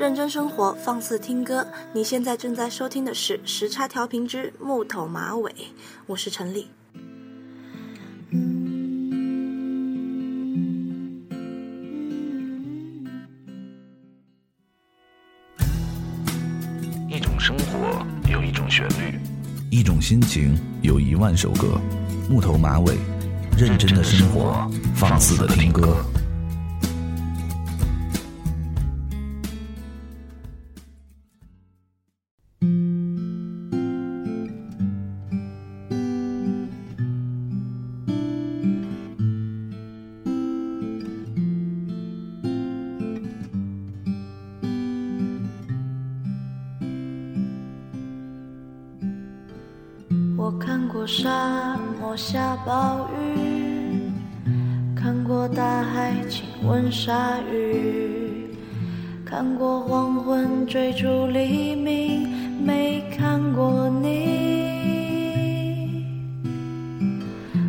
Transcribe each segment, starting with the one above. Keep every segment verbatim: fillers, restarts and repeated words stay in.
认真生活，放肆听歌。你现在正在收听的是时差调频之木头马尾，我是陈丽。一种生活有一种旋律，一种心情有一万首歌。木头马尾，认真的生活，放肆的听歌。我看过沙漠下暴雨，看过大海亲吻鲨鱼，看过黄昏追逐黎明，没看过你。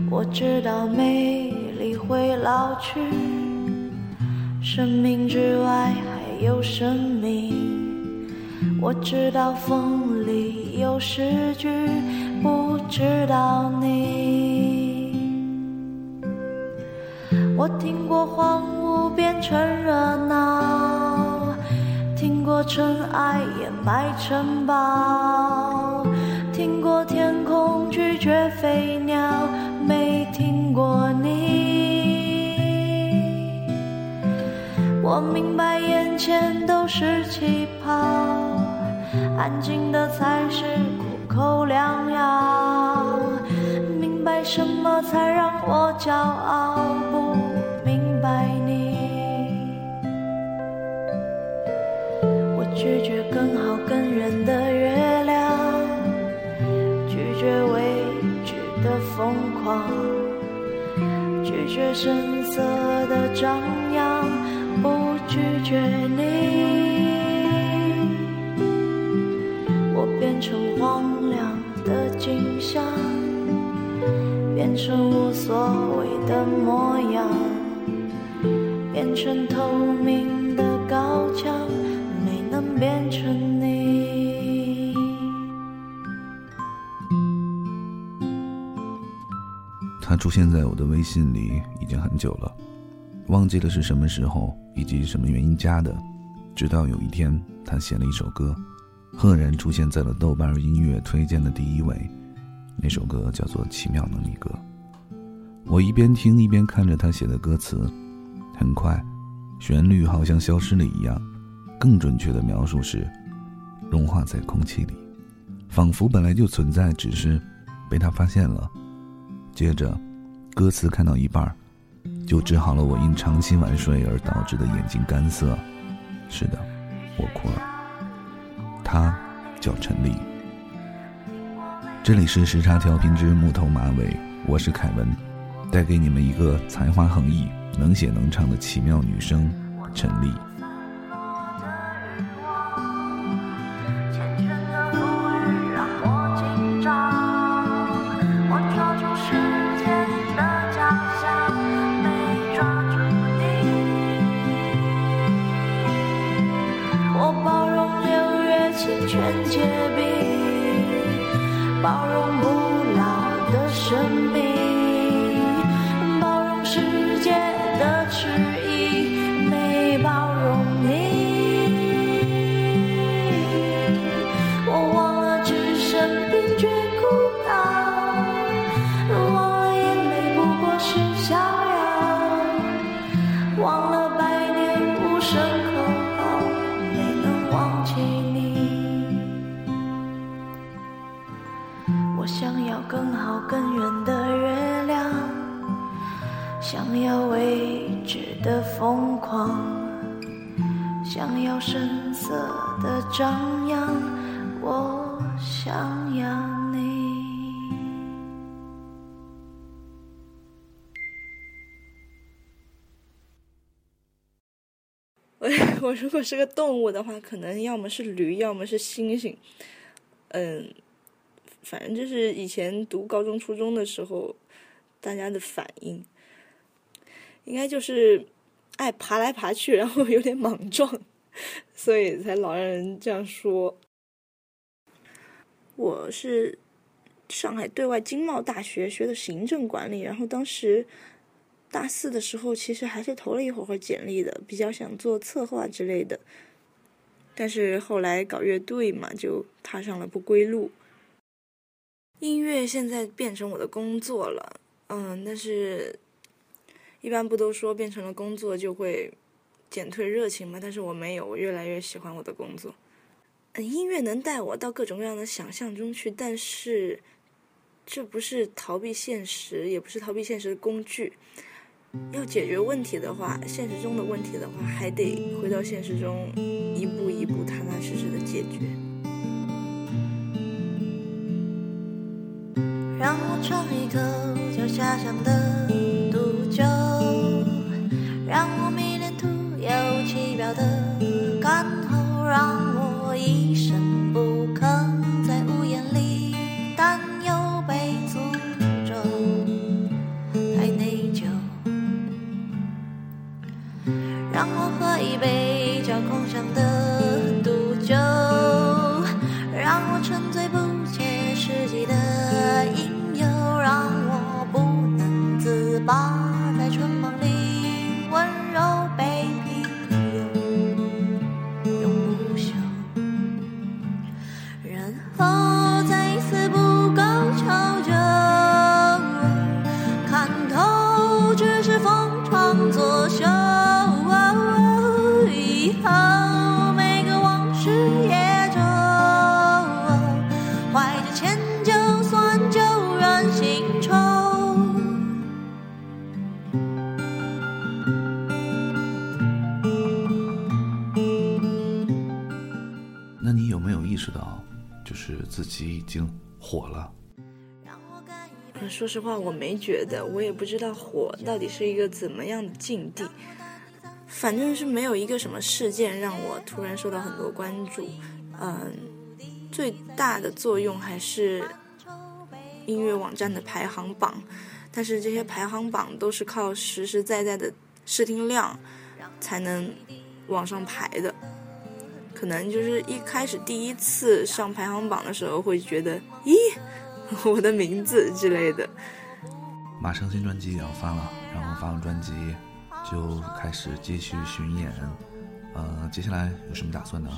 我知道美丽会老去，生命之外还有生命。我知道风里有诗句，不知道你。我听过荒芜变成热闹，听过尘埃掩埋城堡，听过天空拒绝飞鸟，没听过你。我明白眼前都是气泡，安静的才是口良药，明白什么才让我骄傲，不明白你。我拒绝更好更圆的月亮，拒绝畏惧的疯狂，拒绝声色的张扬，不拒绝你。我变成荒的景象，变成无所谓的模样，变成透明的高墙，没能变成你。它出现在我的微信里已经很久了，忘记了是什么时候以及什么原因加的，直到有一天它写了一首歌，赫然出现在了豆瓣音乐推荐的第一位，那首歌叫做《奇妙能力歌》。我一边听一边看着他写的歌词，很快，旋律好像消失了一样，更准确的描述是，融化在空气里，仿佛本来就存在，只是被他发现了。接着，歌词看到一半，就治好了我因长期晚睡而导致的眼睛干涩。是的，我哭了。他叫陈丽。这里是时差调频之木头马尾，我是凯文，带给你们一个才华横溢、能写能唱的奇妙女生陈丽。包容不老的生命，包容世界的迟疑，没包容你。我忘了置身冰绝孤岛，忘了眼泪不过是逍遥，忘了百年无声口号，没能忘记你。我想要更好更圆的月亮，想要未知的疯狂，想要声色的张扬，我想要你。我我如果是个动物的话，可能要么是驴，要么是猩猩。嗯。反正就是以前读高中初中的时候大家的反应应该就是爱爬来爬去，然后有点莽撞，所以才老让人这样说。我是上海对外经贸大学学的行政管理，然后当时大四的时候其实还是投了一会儿会简历的，比较想做策划之类的，但是后来搞乐队嘛，就踏上了不归路。音乐现在变成我的工作了，嗯，但是一般不都说变成了工作就会减退热情嘛，但是我没有，我越来越喜欢我的工作。嗯，音乐能带我到各种各样的想象中去，但是这不是逃避现实，也不是逃避现实的工具。要解决问题的话，现实中的问题的话，还得回到现实中，一步一步踏踏实实的解决。让我尝一口酒家乡的毒酒，让我迷恋徒有其表的干吼，让我一声不吭在屋檐里担忧被诅咒太内疚，让我喝一杯叫空巷的毒酒，让我沉醉不切实际的应有，让我不能自拔在春梦里温柔被庇佑永不朽，然后再一丝不苟朝着看透只是逢场作秀，以后每个往事也皱，怀着歉就算旧染新愁。那你有没有意识到就是自己已经火了？说实话我没觉得，我也不知道火到底是一个怎么样的境地，反正是没有一个什么事件让我突然受到很多关注。嗯，最大的作用还是音乐网站的排行榜，但是这些排行榜都是靠实实在在的视听量才能往上排的。可能就是一开始第一次上排行榜的时候会觉得咦我的名字之类的。马上新专辑也要发了，然后发完专辑就开始继续巡演，呃，接下来有什么打算呢？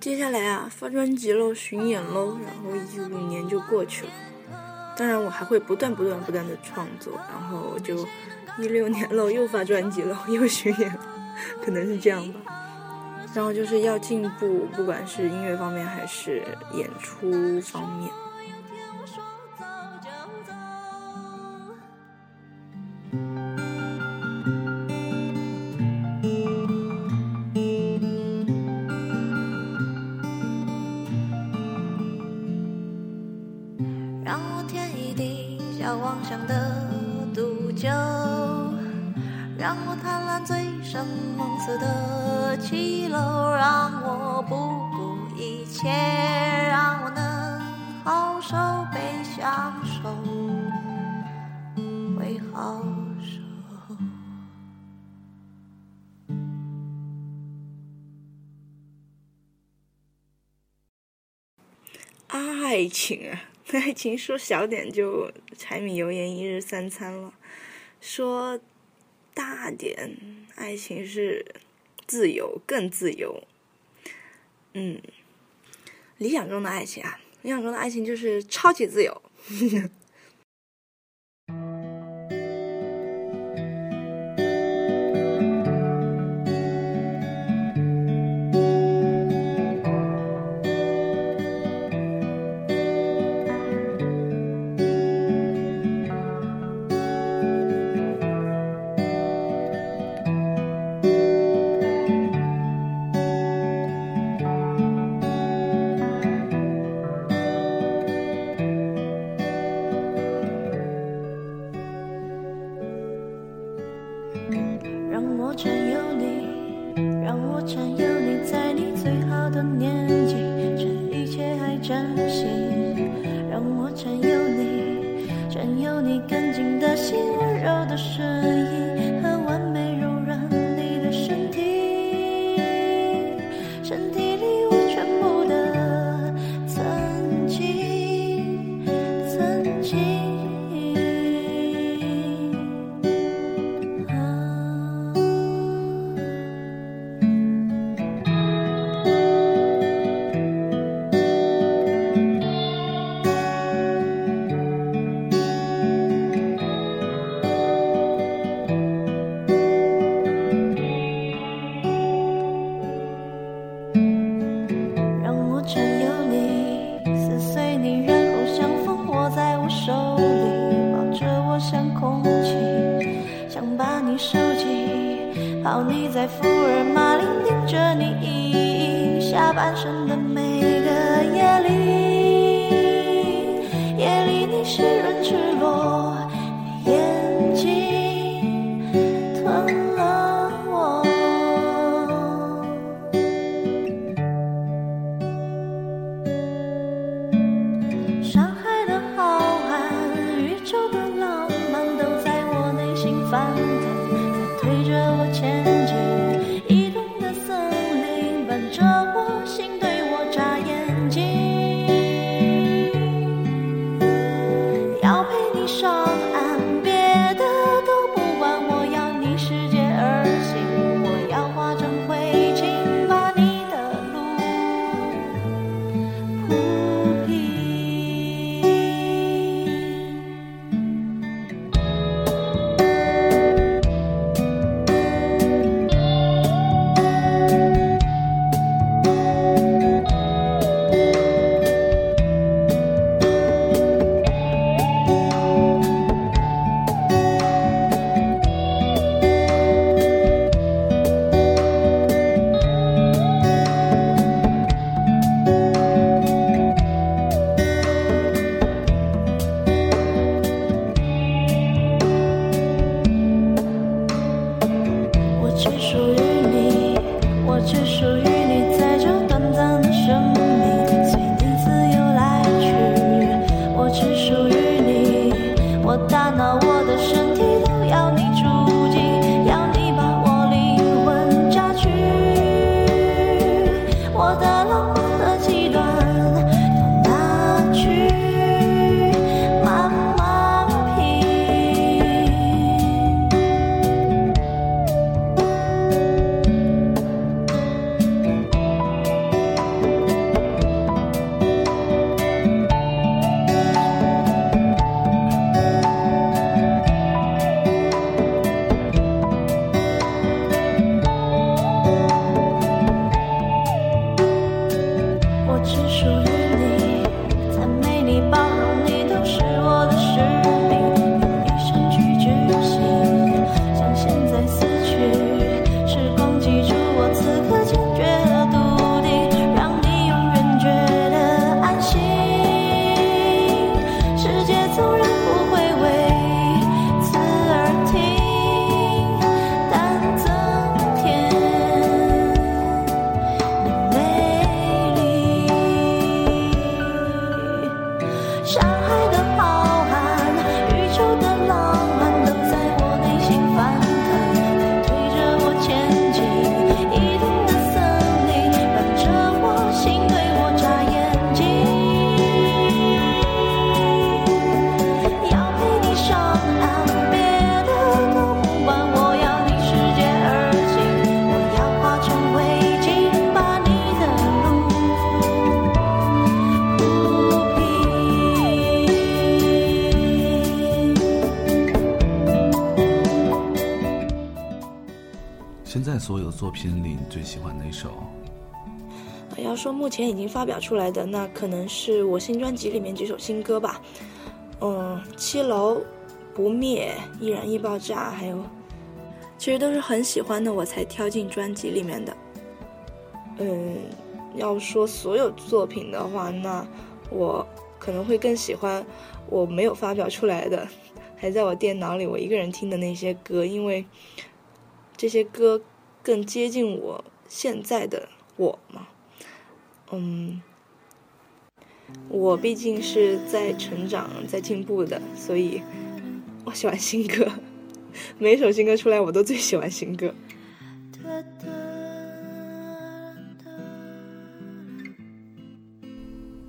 接下来啊，发专辑喽，巡演喽，然后一五年就过去了。当然，我还会不断、不断、不断的创作，然后就一六年喽，又发专辑喽，又巡演，可能是这样吧。然后就是要进步，不管是音乐方面还是演出方面。让我贪婪醉生梦死的七楼，让我不顾一切，让我能好受被享受为好受。爱情啊，爱情说小点就柴米油盐一日三餐了，说大点，爱情是自由，更自由。嗯，理想中的爱情啊，理想中的爱情就是超级自由。所有作品里你最喜欢哪首？要说目前已经发表出来的，那可能是我新专辑里面几首新歌吧。嗯，七楼、不灭、易燃易爆炸，还有其实都是很喜欢的，我才挑进专辑里面的。嗯，要说所有作品的话，那我可能会更喜欢我没有发表出来的，还在我电脑里我一个人听的那些歌，因为这些歌更接近我现在的我嘛。嗯，我毕竟是在成长在进步的，所以我喜欢新歌，每首新歌出来我都最喜欢新歌。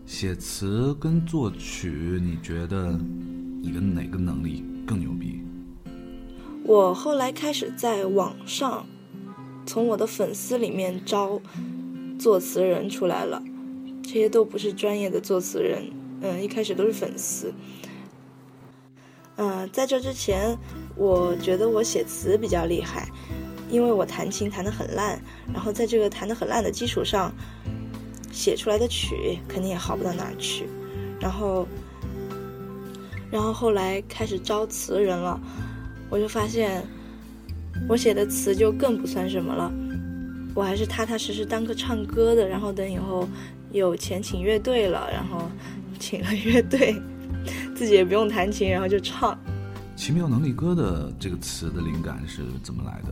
写词跟作曲你觉得你的哪个能力更牛逼？我后来开始在网上从我的粉丝里面招作词人出来了，这些都不是专业的作词人，嗯，一开始都是粉丝。嗯、呃，在这之前我觉得我写词比较厉害，因为我弹琴弹得很烂，然后在这个弹得很烂的基础上写出来的曲肯定也好不到哪儿去，然后然后后来开始招词人了，我就发现我写的词就更不算什么了，我还是踏踏实实当个唱歌的，然后等以后有钱请乐队了，然后请了乐队，自己也不用弹琴，然后就唱。奇妙能力歌的这个词的灵感是怎么来的？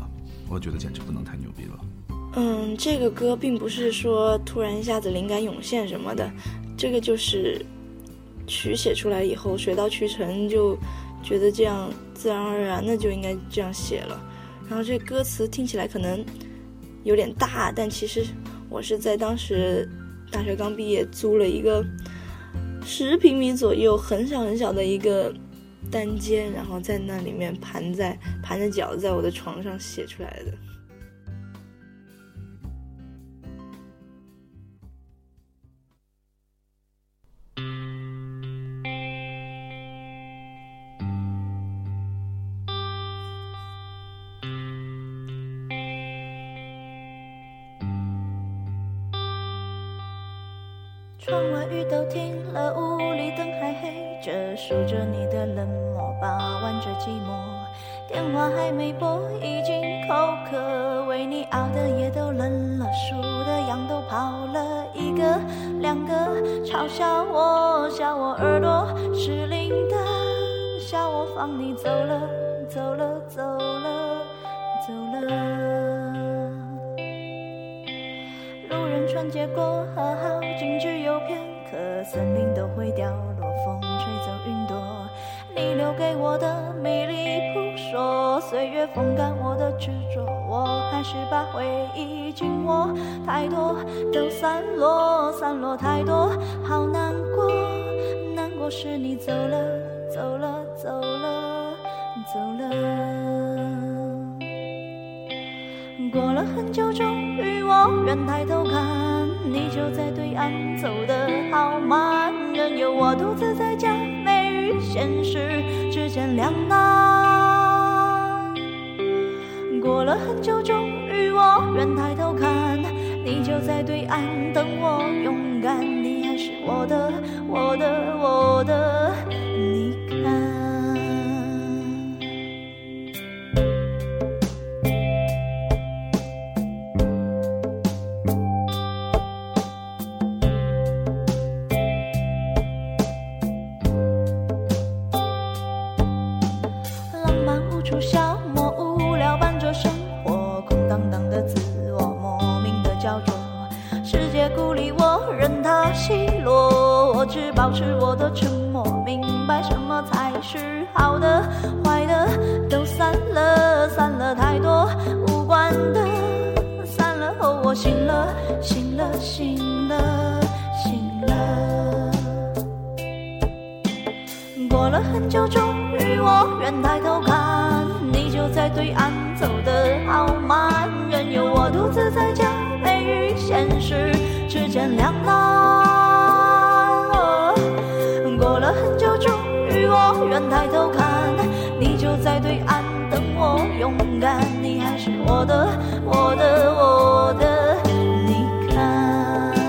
我觉得简直不能太牛逼了。嗯，这个歌并不是说突然一下子灵感涌现什么的，这个就是曲写出来以后水到渠成，就觉得这样自然而然的就应该这样写了。然后这个歌词听起来可能有点大，但其实我是在当时大学刚毕业租了一个十平米左右很小很小的一个单间，然后在那里面盘在盘着脚在我的床上写出来的。窗外雨都停了，屋里灯还黑着，数着你的冷漠，把玩着寂寞。电话还没拨，已经口渴，为你熬的夜都冷了，数的羊都跑了，一个两个嘲笑我，笑我耳朵失灵的，笑我放你走了，走了，走了，走了。路人穿街过河，好景只有片刻，森林都会掉落，风吹走云朵。你留给我的迷离扑朔，岁月风干我的执着，我还是把回忆紧握，太多都散落，散落太多，好难过，难过是你走了，走了，走了，走了。过了很久，终于我愿抬头看，你就在对岸，走得好慢，任由我独自在家，美与现实之间两难。过了很久，终于我愿抬头看，你就在对岸，等我勇敢，你还是我的，我的，我的，你看。保持我的沉默，明白什么才是好的，坏的都散了，散了太多，无关的散了后，我醒了，醒了，醒了，醒了。过了很久，终于我愿抬头看，你就在对岸，走得好慢，任由我独自在家，美与现实之间两难。过了很久，终于我愿抬头看，你就在对岸，等我勇敢，你还是我的，我的，我的，你看。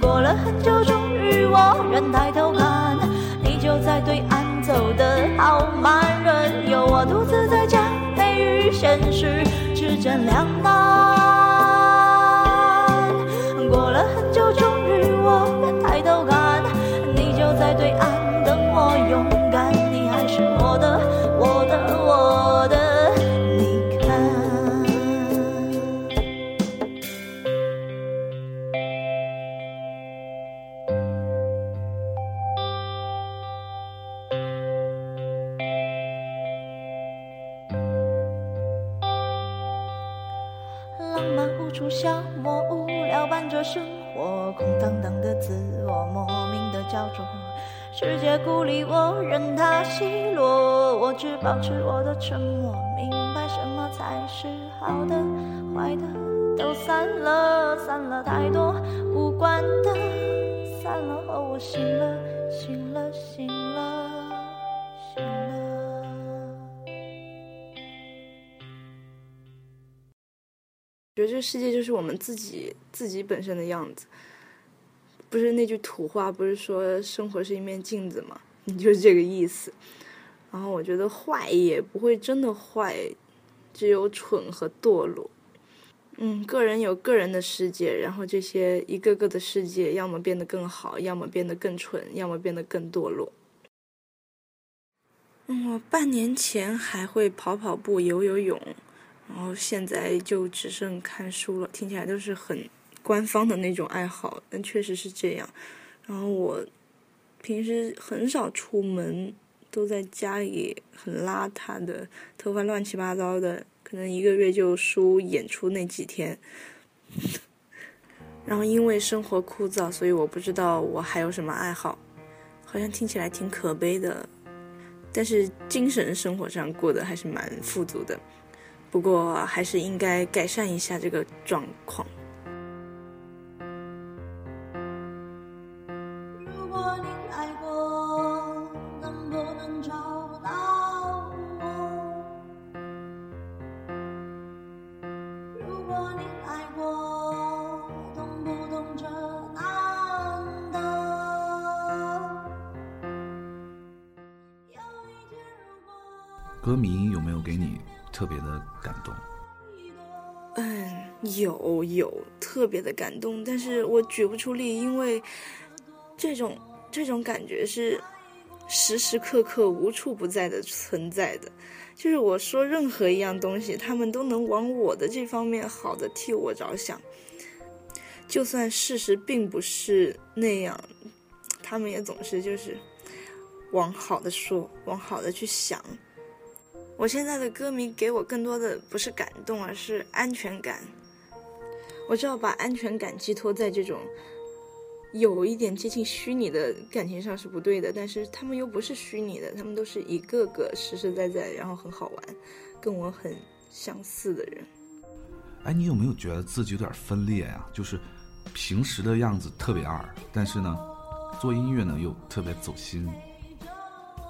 过了很久，终于我愿抬头看，你就在对岸，走得好慢，任由我独自在家，美与现实之间两难。过了很久，终于我愿抬头看，你就在对岸，等我勇敢，你还是我的，我的，我的，你看。浪漫无处消磨，无聊伴着生活，空荡荡的自我，莫名的焦灼，世界孤立我，任它奚落，我只保持我的沉默，明白什么才是好的，坏的都散了，散了太多无关的，散了后、哦、我醒了，醒了，醒了，醒了。觉得这世界就是我们自己自己本身的样子。不是那句土话，不是说生活是一面镜子吗？你就是这个意思。然后我觉得坏也不会真的坏，只有蠢和堕落。嗯，个人有个人的世界，然后这些一个个的世界，要么变得更好，要么变得更蠢，要么变得更堕落。嗯，我半年前还会跑跑步、游游泳，然后现在就只剩看书了。听起来都是很官方的那种爱好，但确实是这样。然后我平时很少出门，都在家里很邋遢的，头发乱七八糟的，可能一个月就输演出那几天。然后因为生活枯燥，所以我不知道我还有什么爱好，好像听起来挺可悲的，但是精神生活上过得还是蛮富足的。不过还是应该改善一下这个状况。歌迷有没有给你特别的感动？嗯，有有特别的感动，但是我举不出例，因为这种这种感觉是时时刻刻无处不在的存在的，就是我说任何一样东西，他们都能往我的这方面好的替我着想，就算事实并不是那样，他们也总是就是往好的说，往好的去想。我现在的歌迷给我更多的不是感动，而是安全感。我只要把安全感寄托在这种有一点接近虚拟的感情上是不对的，但是他们又不是虚拟的，他们都是一个个实实在在，然后很好玩，跟我很相似的人。哎，你有没有觉得自己有点分裂呀、啊？就是平时的样子特别二，但是呢，做音乐呢又特别走心。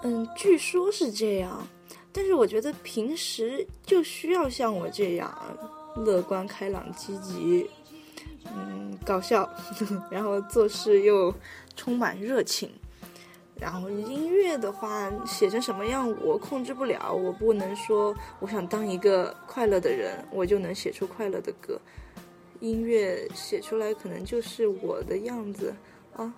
嗯，据说是这样。但是我觉得平时就需要像我这样乐观开朗积极，嗯，搞笑，然后做事又充满热情。然后音乐的话写成什么样我控制不了，我不能说我想当一个快乐的人我就能写出快乐的歌，音乐写出来可能就是我的样子啊。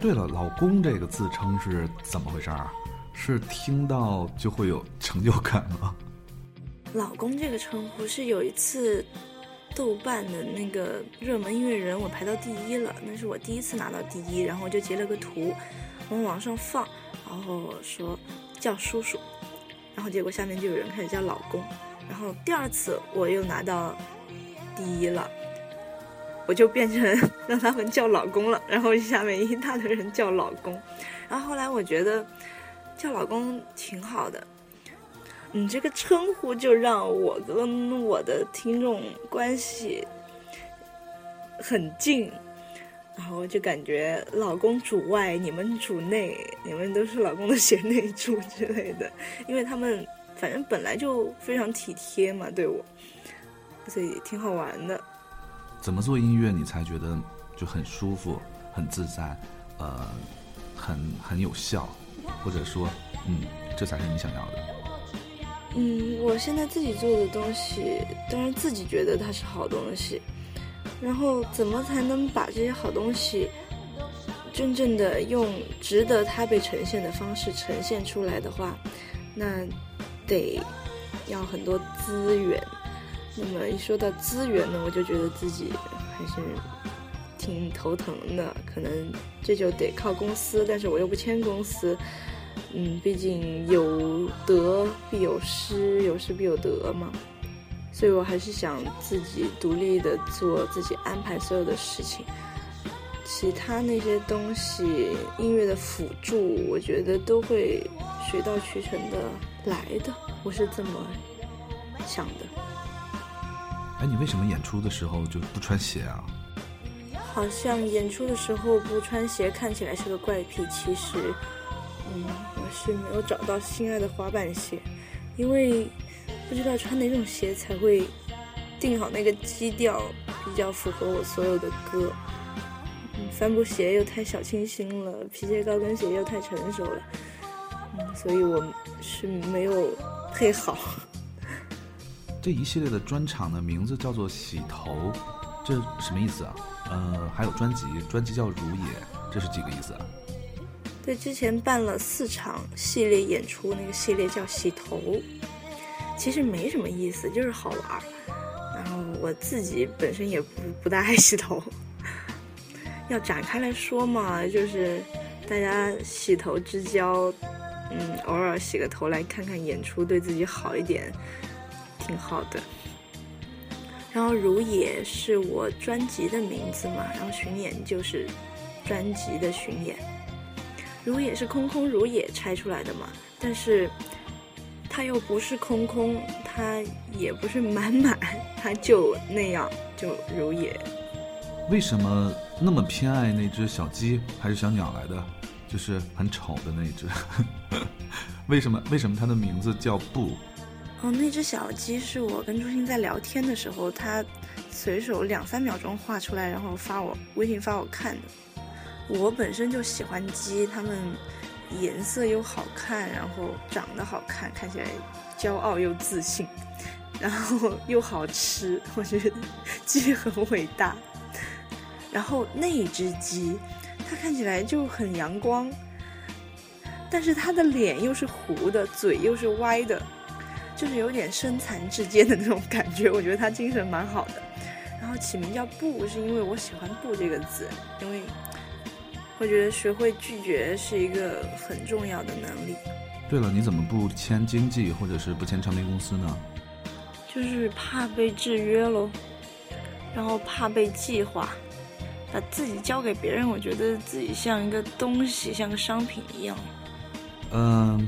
对了，老公这个自称是怎么回事啊？是听到就会有成就感吗？老公这个称呼是有一次豆瓣的那个热门音乐人我排到第一了，那是我第一次拿到第一，然后我就截了个图往网上放，然后说叫叔叔，然后结果下面就有人开始叫老公，然后第二次我又拿到第一了，我就变成让他们叫老公了，然后下面一大堆人叫老公，然后后来我觉得叫老公挺好的，你这个称呼就让我跟我的听众关系很近，然后就感觉老公主外，你们主内，你们都是老公的贤内助之类的，因为他们反正本来就非常体贴嘛，对我，所以挺好玩的。怎么做音乐你才觉得就很舒服很自在，呃，很很有效，或者说嗯，这才是你想要的？嗯，我现在自己做的东西当然自己觉得它是好东西，然后怎么才能把这些好东西真正的用值得它被呈现的方式呈现出来的话，那得要很多资源。那么一说到资源呢，我就觉得自己还是挺头疼的，可能这就得靠公司，但是我又不签公司。嗯，毕竟有得必有失，有失必有得嘛，所以我还是想自己独立的做，自己安排所有的事情。其他那些东西，音乐的辅助，我觉得都会水到渠成的来的，我是这么想的。哎，你为什么演出的时候就不穿鞋啊？好像演出的时候不穿鞋看起来是个怪癖，其实，嗯，我是没有找到心爱的滑板鞋，因为不知道穿哪种鞋才会定好那个基调，比较符合我所有的歌。帆布鞋又太小清新了，皮鞋高跟鞋又太成熟了，嗯，所以我是没有配好。这一系列的专场的名字叫做洗头，这什么意思啊？呃，还有专辑，专辑叫如也，这是几个意思啊？对，之前办了四场系列演出，那个系列叫洗头，其实没什么意思，就是好玩。然后我自己本身也不不大爱洗头。要展开来说嘛，就是大家洗头之交，嗯，偶尔洗个头来看看演出，对自己好一点，挺好的。然后如也是我专辑的名字嘛，然后巡演就是专辑的巡演。如也是空空如也拆出来的嘛，但是它又不是空空，它也不是满满，它就那样，就如也。为什么那么偏爱那只小鸡还是小鸟来的，就是很丑的那只？为什么为什么它的名字叫布？哦，那只小鸡是我跟朱星在聊天的时候，他随手两三秒钟画出来，然后发我微信发我看的。我本身就喜欢鸡，它们颜色又好看，然后长得好看，看起来骄傲又自信，然后又好吃，我觉得鸡很伟大。然后那只鸡它看起来就很阳光，但是它的脸又是糊的，嘴又是歪的，就是有点身残志坚的那种感觉，我觉得它精神蛮好的。然后起名叫不是因为我喜欢不这个字，因为我觉得学会拒绝是一个很重要的能力。对了，你怎么不签经纪或者是不签唱片公司呢？就是怕被制约咯，然后怕被计划，把自己交给别人，我觉得自己像一个东西，像个商品一样。嗯，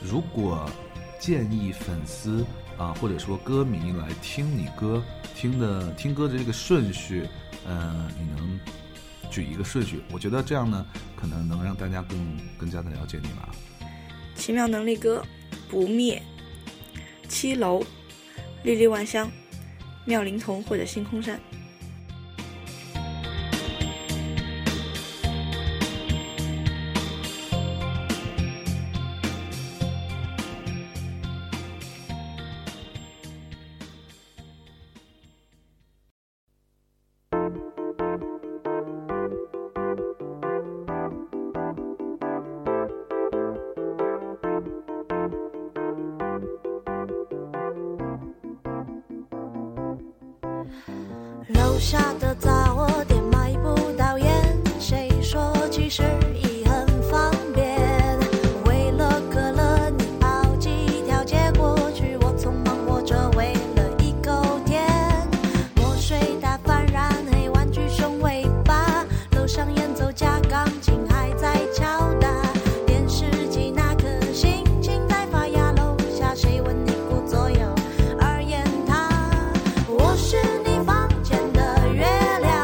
如果建议粉丝啊，或者说歌迷来听你歌，听的听歌的这个顺序，嗯，你能举一个顺序？我觉得这样呢，可能能让大家更更加的了解你吧。奇妙能力歌、不灭、七楼、粒粒万香、妙龄童或者星空山。楼下的杂货店买不到烟，谁说其实已很方便，为了可乐你熬几条街过去，我匆忙握着为了一口甜，墨水打翻染黑玩具熊尾巴，楼上演奏架钢琴还在敲打，电视机那颗星星在发芽，楼下谁问你顾左右而言他，我是你房间的月亮。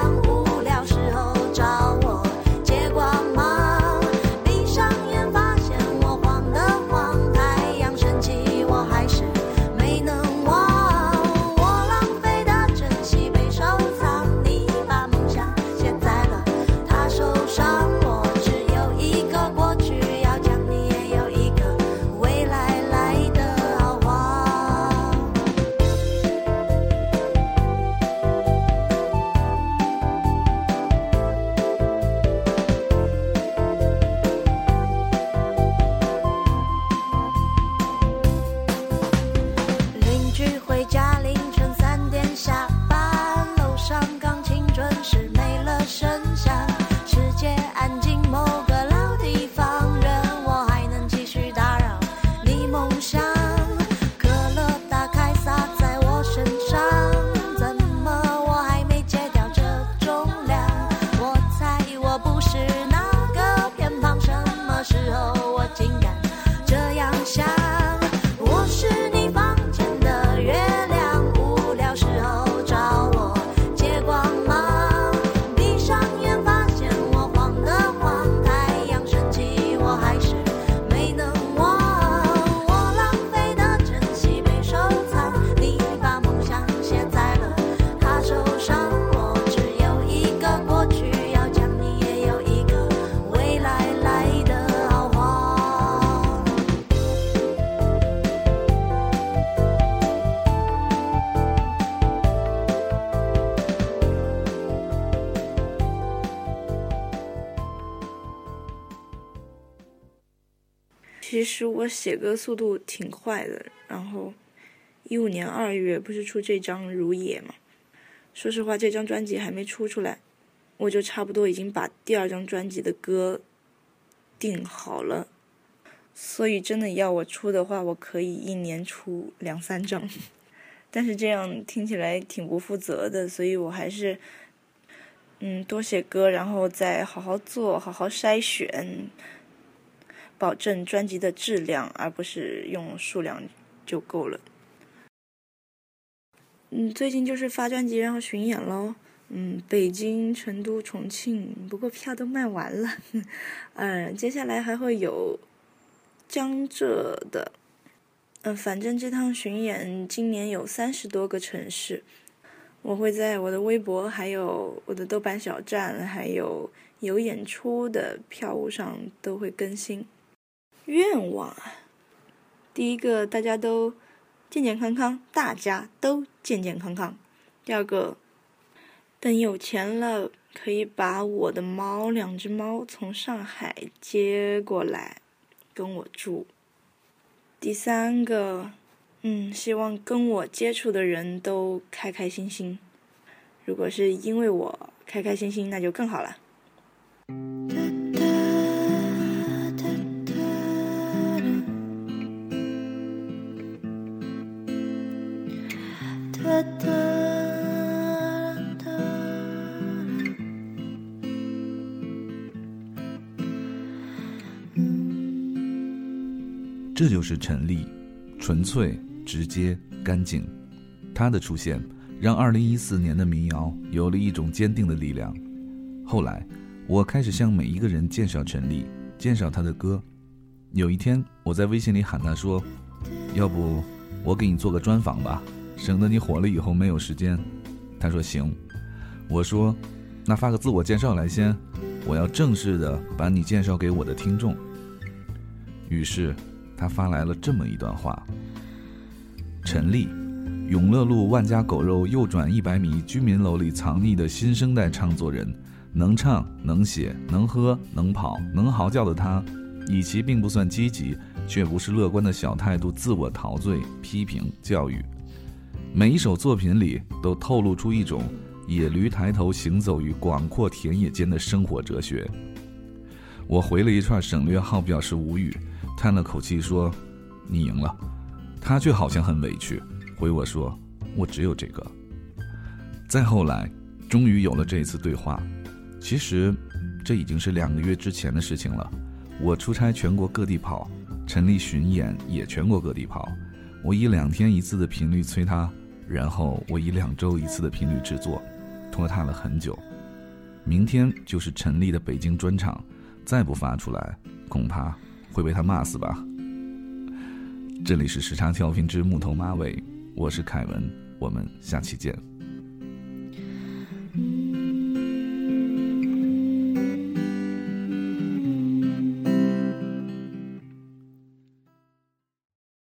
不是那个偏旁，什么时候我竟然这样想，我是你房间的月亮，无聊时候找我借光芒，闭上眼发现我晃的晃，太阳升起我还是没能忘，我浪费的珍惜被收藏，你把梦想写在了他手上，我只有一个过去要讲，你也有一个未来来的好话。其实我写歌速度挺快的，然后一五年二月不是出这张《如也》吗？说实话，这张专辑还没出出来，我就差不多已经把第二张专辑的歌定好了，所以真的要我出的话，我可以一年出两三张，但是这样听起来挺不负责的，所以我还是嗯多写歌，然后再好好做，好好筛选，保证专辑的质量，而不是用数量就够了。嗯，最近就是发专辑，然后巡演咯。嗯，北京、成都、重庆，不过票都卖完了。嗯，接下来还会有江浙的。嗯，反正这趟巡演今年有三十多个城市，我会在我的微博、还有我的豆瓣小站、还有有演出的票务上都会更新。愿望，第一个大家都。健健康康，大家都健健康康。第二个，等有钱了，可以把我的猫，两只猫从上海接过来，跟我住。第三个，嗯，希望跟我接触的人都开开心心。如果是因为我开开心心，那就更好了。这就是陈粒，纯粹、直接、干净。她的出现让二零一四年的民谣有了一种坚定的力量。后来我开始向每一个人介绍陈粒，介绍她的歌。有一天我在微信里喊她说，要不我给你做个专访吧，省得你火了以后没有时间。她说行。我说那发个自我介绍来先，我要正式的把你介绍给我的听众。于是他发来了这么一段话：陈粒，永乐路万家狗肉右转一百米居民楼里藏匿的新生代唱作人，能唱能写能喝能跑能嚎叫的他，以其并不算积极却不是乐观的小态度自我陶醉、批评、教育，每一首作品里都透露出一种野驴抬头行走于广阔田野间的生活哲学。我回了一串省略号表示无语，叹了口气说，你赢了。他却好像很委屈，回我说，我只有这个。再后来终于有了这一次对话，其实这已经是两个月之前的事情了。我出差全国各地跑，陈粒巡演也全国各地跑，我以两天一次的频率催他，然后我以两周一次的频率制作，拖沓了很久。明天就是陈粒的北京专场，再不发出来恐怕会被他骂死吧。这里是时差调频之木头马尾，我是凯文，我们下期见。